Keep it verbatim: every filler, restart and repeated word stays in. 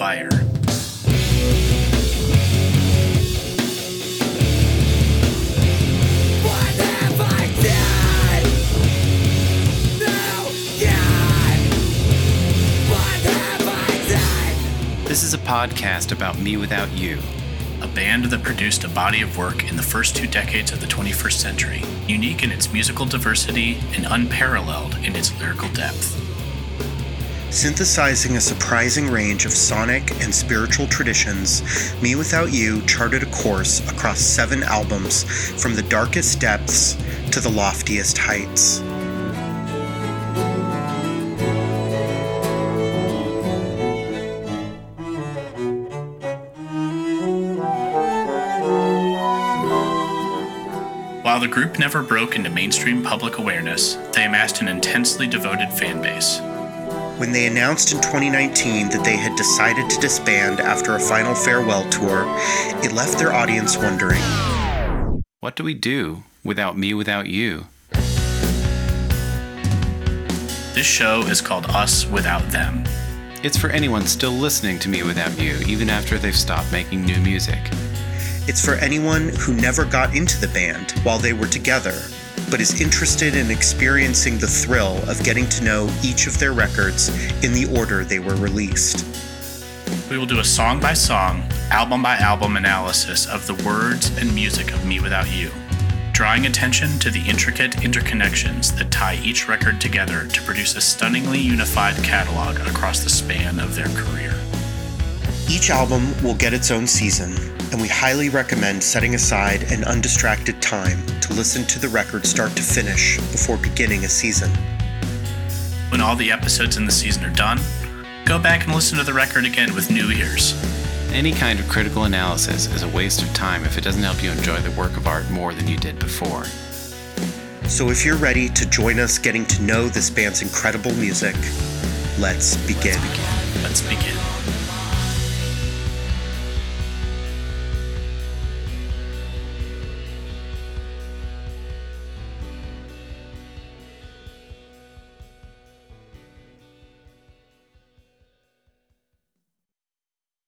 fire. This is a podcast about Me Without You, a band that produced a body of work in the first two decades of the twenty-first century, unique in its musical diversity and unparalleled in its lyrical depth. Synthesizing a surprising range of sonic and spiritual traditions, Me Without You charted a course across seven albums from the darkest depths to the loftiest heights. While the group never broke into mainstream public awareness, they amassed an intensely devoted fan base. When they announced in twenty nineteen that they had decided to disband after a final farewell tour, it left their audience wondering, what do we do without Me Without You? This show is called Us Without Them. It's for anyone still listening to Me Without You, even after they've stopped making new music. It's for anyone who never got into the band while they were together, but is interested in experiencing the thrill of getting to know each of their records in the order they were released. We will do a song-by-song, album-by-album analysis of the words and music of Me Without You, drawing attention to the intricate interconnections that tie each record together to produce a stunningly unified catalog across the span of their career. Each album will get its own season, and we highly recommend setting aside an undistracted time to listen to the record start to finish before beginning a season. When all the episodes in the season are done, go back and listen to the record again with new ears. Any kind of critical analysis is a waste of time if it doesn't help you enjoy the work of art more than you did before. So if you're ready to join us getting to know this band's incredible music, let's begin. Let's begin. Let's begin.